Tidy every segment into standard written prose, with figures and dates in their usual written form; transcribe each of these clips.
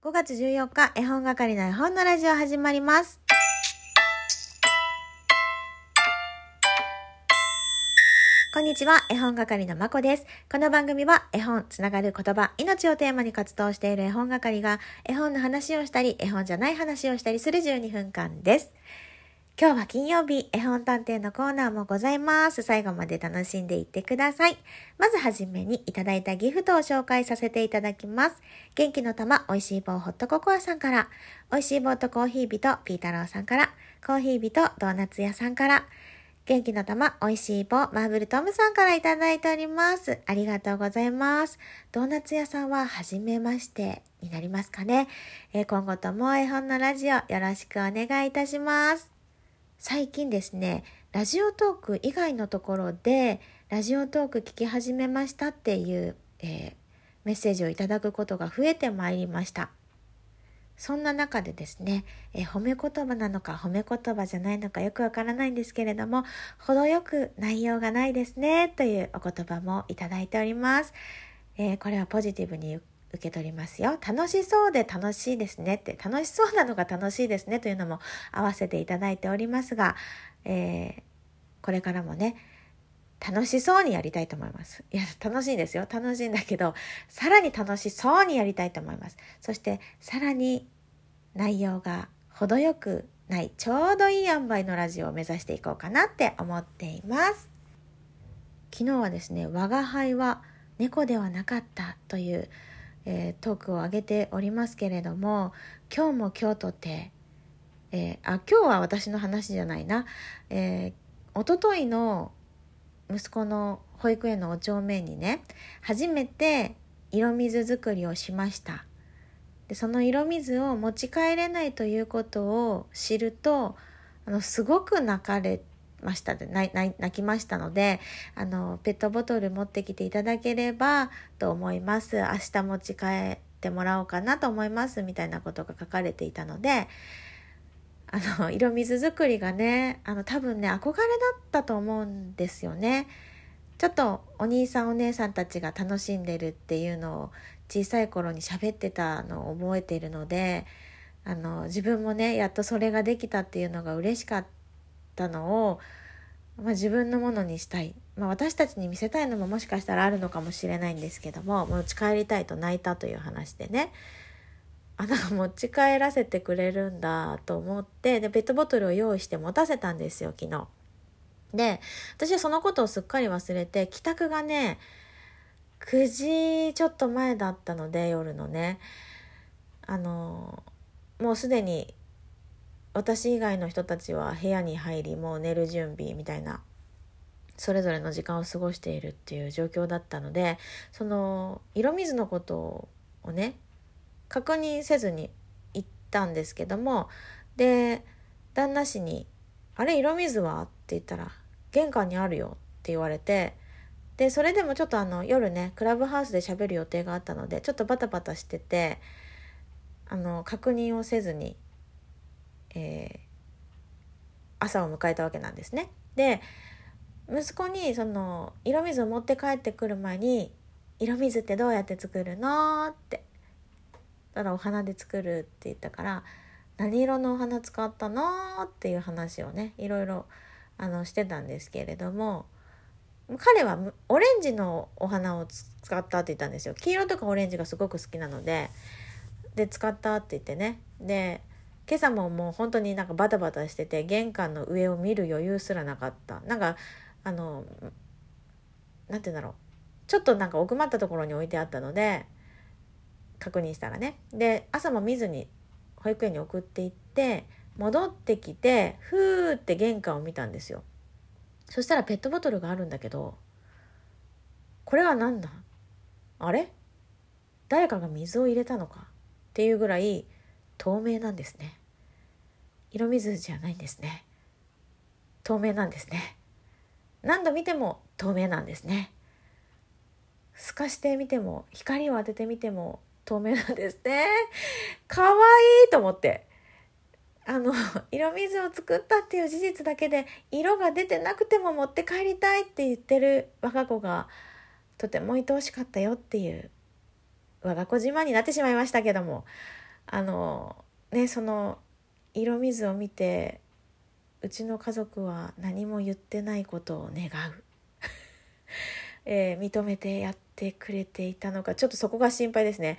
5月14日、絵本係の絵本のラジオ始まります。こんにちは、絵本係のまこです。この番組は絵本、つながる言葉、命をテーマに活動している絵本係が絵本の話をしたり、絵本じゃない話をしたりする12分間です。今日は金曜日、絵本探偵のコーナーもございます。最後まで楽しんでいってください。まずはじめにいただいたギフトを紹介させていただきます。元気の玉、おいしい棒ホットココアさんから、おいしい棒とコーヒー日とピータローさんから、コーヒー日とドーナツ屋さんから、元気の玉、おいしい棒、マーブルトムさんからいただいております。ありがとうございます。ドーナツ屋さんは初めましてになりますかね。今後とも絵本のラジオよろしくお願いいたします。最近ですね、ラジオトーク以外のところでラジオトーク聞き始めましたっていう、メッセージをいただくことが増えてまいりました。そんな中でですね、褒め言葉なのか褒め言葉じゃないのかよくわからないんですけれども、程よく内容がないですねというお言葉もいただいております。これはポジティブに受け取りますよ。楽しそうで楽しいですねって、楽しそうなのが楽しいですねというのも合わせていただいておりますが、これからもね、楽しそうにやりたいと思います。いや、楽しいですよ。楽しいんだけど、さらに楽しそうにやりたいと思います。そしてさらに内容が程よくない、ちょうどいい塩梅のラジオを目指していこうかなって思っています。昨日はですね、我が輩は猫ではなかったというトークを上げておりますけれども、今日も今日とて、今日は私の話じゃないな、一昨日の息子の保育園のお帳面にね、初めて色水作りをしました。で、その色水を持ち帰れないということを知ると、すごく泣きましたので、ペットボトル持ってきていただければと思います。明日持ち帰ってもらおうかなと思いますみたいなことが書かれていたので、色水作りがね、多分ね、憧れだったと思うんですよね。ちょっとお兄さんお姉さんたちが楽しんでるっていうのを小さい頃に喋ってたのを覚えているので、自分もね、やっとそれができたっていうのが嬉しかったのを、自分のものにしたい、私たちに見せたいのももしかしたらあるのかもしれないんですけども、持ち帰りたいと泣いたという話でね、なんか持ち帰らせてくれるんだと思って、でペットボトルを用意して持たせたんですよ、昨日。で、私はそのことをすっかり忘れて、帰宅がね9時ちょっと前だったので、夜のね、もうすでに私以外の人たちは部屋に入り、もう寝る準備みたいな、それぞれの時間を過ごしているっていう状況だったので、その色水のことをね、確認せずに行ったんですけども、で、旦那氏に「あれ、色水は?」って言ったら「玄関にあるよ」って言われて、でそれでもちょっと夜ね、クラブハウスで喋る予定があったので、ちょっとバタバタしてて、確認をせずに朝を迎えたわけなんですね。で、息子にその色水を持って帰ってくる前に「色水ってどうやって作るの?」ってたら「お花で作る」って言ったから「何色のお花使ったの?」っていう話をね、いろいろしてたんですけれども、彼はオレンジのお花を使ったって言ったんですよ。黄色とかオレンジがすごく好きなので、で使ったって言ってね、で今朝ももう本当にバタバタしてて、玄関の上を見る余裕すらなかった。なんて言うんだろう、ちょっと奥まったところに置いてあったので、確認したらね、で朝も見ずに保育園に送って行って、戻ってきてふーって玄関を見たんですよ。そしたらペットボトルがあるんだけど、これはなんだ、あれ、誰かが水を入れたのかっていうぐらい透明なんですね。色水じゃないんですね。透明なんですね。何度見ても透明なんですね。透かしてみても、光を当ててみても透明なんですね。かわいいと思って。色水を作ったっていう事実だけで、色が出てなくても持って帰りたいって言ってる我が子がとても愛おしかったよっていう、我が子自慢になってしまいましたけども。その色水を見てうちの家族は何も言ってないことを願う認めてやってくれていたのか、ちょっとそこが心配ですね。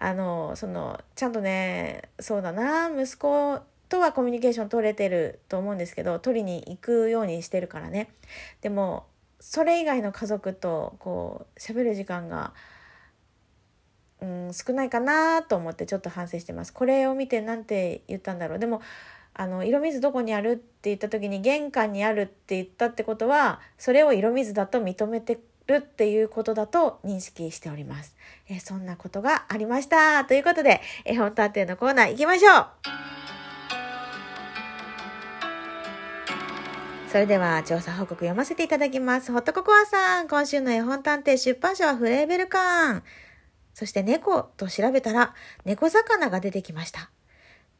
ちゃんとね、そうだな、息子とはコミュニケーション取れてると思うんですけど、取りに行くようにしてるからね。でもそれ以外の家族とこう喋る時間が少ないかなと思ってちょっと反省してます。これを見てなんて言ったんだろう。でも色水どこにあるって言った時に玄関にあるって言ったってことは、それを色水だと認めてるっていうことだと認識しております。そんなことがありましたということで、絵本探偵のコーナー行きましょう。それでは調査報告読ませていただきます。ホットココアさん、今週の絵本探偵、出版社はフレーベルカン。そして猫と調べたら猫魚が出てきました。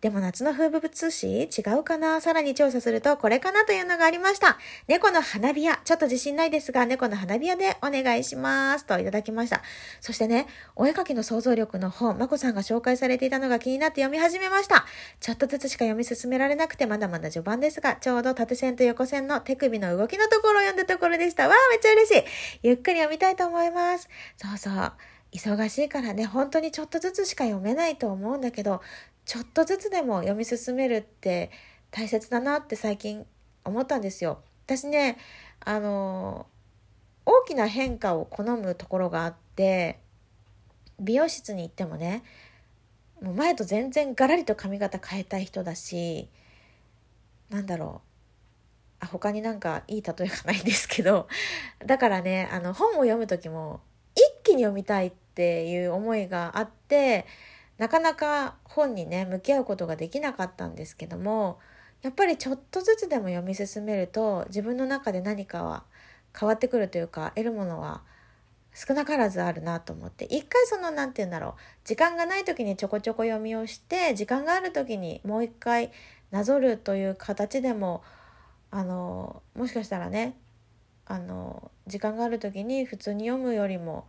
でも夏の風物詩違うかな。さらに調査するとこれかなというのがありました。猫の花火屋。ちょっと自信ないですが、猫の花火屋でお願いしますといただきました。そしてね、お絵描きの想像力の本、まこさんが紹介されていたのが気になって読み始めました。ちょっとずつしか読み進められなくて、まだまだ序盤ですが、ちょうど縦線と横線の手首の動きのところを読んだところでした。わあ、めっちゃ嬉しい。ゆっくり読みたいと思います。そうそう。忙しいからね、本当にちょっとずつしか読めないと思うんだけど、ちょっとずつでも読み進めるって大切だなって最近思ったんですよ。私ね、大きな変化を好むところがあって、美容室に行ってもね、もう前と全然ガラリと髪型変えたい人だし、なんだろう、他になんかいい例えがないんですけど、だからね、本を読む時も一気に読みたいっていう思いがあって、なかなか本にね向き合うことができなかったんですけども、やっぱりちょっとずつでも読み進めると自分の中で何かは変わってくるというか、得るものは少なからずあるなと思って、一回なんて言うんだろう、時間がない時にちょこちょこ読みをして、時間がある時にもう一回なぞるという形でも、もしかしたらね、時間がある時に普通に読むよりも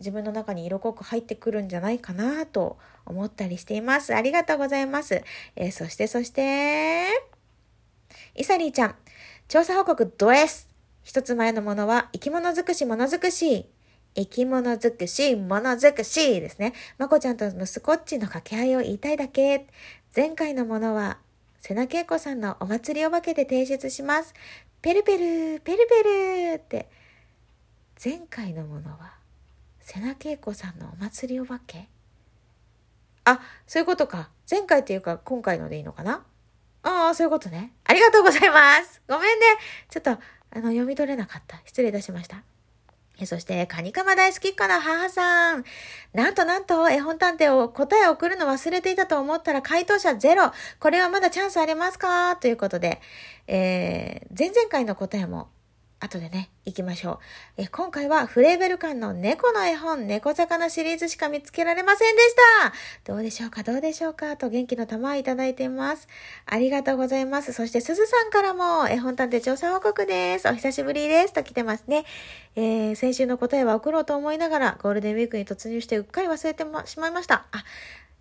自分の中に色濃く入ってくるんじゃないかなと思ったりしています。ありがとうございます。そしてイサリーちゃん、調査報告ドエス。一つ前のものは生き物づくしですね。まこちゃんと息子っちの掛け合いを言いたいだけ。前回のものは瀬名恵子さんのお祭りお化けで提出します。ペルペルって、前回のものは瀬名恵子さんのお祭りお化け。あ、そういうことか。前回っていうか今回のでいいのかな。ああ、そういうことね。ありがとうございます。ごめんね、ちょっと読み取れなかった。失礼いたしました。そしてカニカマ大好きっ子の母さん、なんと絵本探偵を答えを送るの忘れていたと思ったら回答者ゼロ。これはまだチャンスありますかということで、前々回の答えも後でね、行きましょう。今回はフレーベルカンの猫の絵本、猫魚シリーズしか見つけられませんでした。どうでしょうかと元気の玉をいただいています。ありがとうございます。そしてすずさんからも絵本探偵調査報告です。お久しぶりですと来てますね。先週の答えは送ろうと思いながらゴールデンウィークに突入してうっかり忘れてしまいました。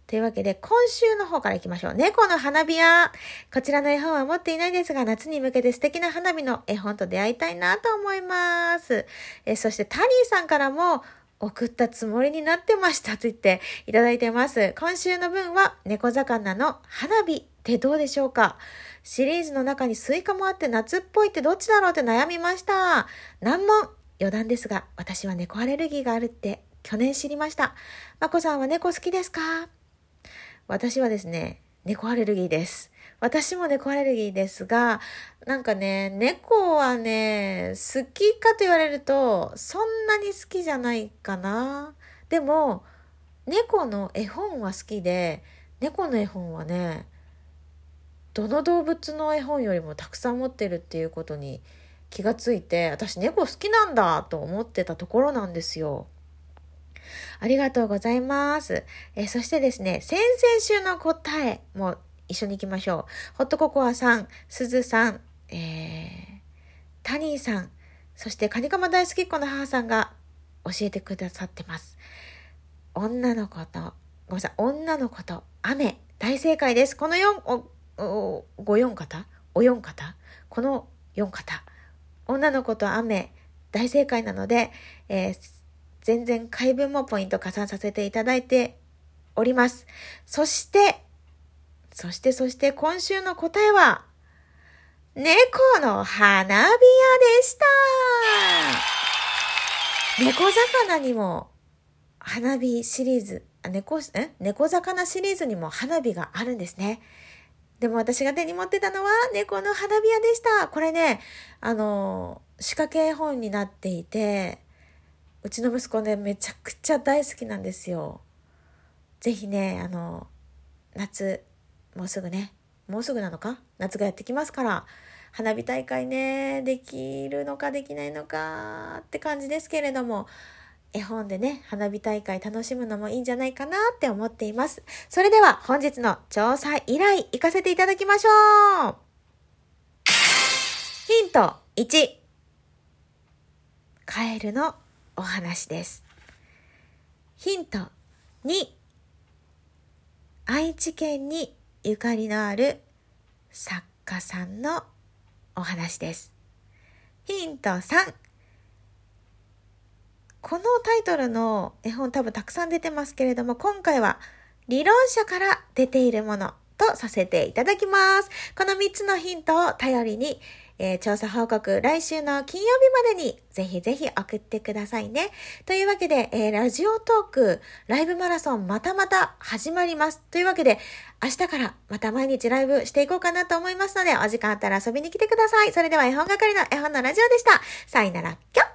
というわけで今週の方からいきましょう。猫の花火屋。こちらの絵本は持っていないですが、夏に向けて素敵な花火の絵本と出会いたいなと思います。そしてタリーさんからも送ったつもりになってましたと言っていただいてます。今週の分は猫魚の花火ってどうでしょうか。シリーズの中にスイカもあって夏っぽいってどっちだろうって悩みました。難問。余談ですが私は猫アレルギーがあるって去年知りました。まこさんは猫好きですか。私はですね、猫アレルギーです。私も猫アレルギーですが、なんかね、猫はね、好きかと言われると、そんなに好きじゃないかな。でも、猫の絵本は好きで、猫の絵本はね、どの動物の絵本よりもたくさん持ってるっていうことに気がついて、私猫好きなんだと思ってたところなんですよ。ありがとうございます。そしてですね、先々週の答えも一緒に行きましょう。ホットココアさん、すずさん、タニーさん、そしてカニカマ大好きっ子の母さんが教えてくださってます。女の子と雨、大正解です。この4方、女の子と雨、大正解なので、全然回分もポイント加算させていただいております。そして今週の答えは、猫の花びらでした。猫魚にも花火シリーズ、猫魚シリーズにも花火があるんですね。でも私が手に持ってたのは猫の花びらでした。これね、仕掛け絵本になっていて、うちの息子ね、めちゃくちゃ大好きなんですよ。ぜひね、夏、もうすぐなのか、夏がやってきますから、花火大会ね、できるのかできないのかって感じですけれども、絵本でね、花火大会楽しむのもいいんじゃないかなって思っています。それでは本日の調査依頼行かせていただきましょう。ヒント1、カエルのお話です。ヒント2、愛知県にゆかりのある作家さんのお話です。ヒント3、このタイトルの絵本多分たくさん出てますけれども、今回は理論者から出ているものとさせていただきます。この3つのヒントを頼りに、調査報告、来週の金曜日までにぜひぜひ送ってくださいね。というわけで、ラジオトーク、ライブマラソンまた始まります。というわけで、明日からまた毎日ライブしていこうかなと思いますので、お時間あったら遊びに来てください。それでは絵本係の絵本のラジオでした。さいなら、きょっ。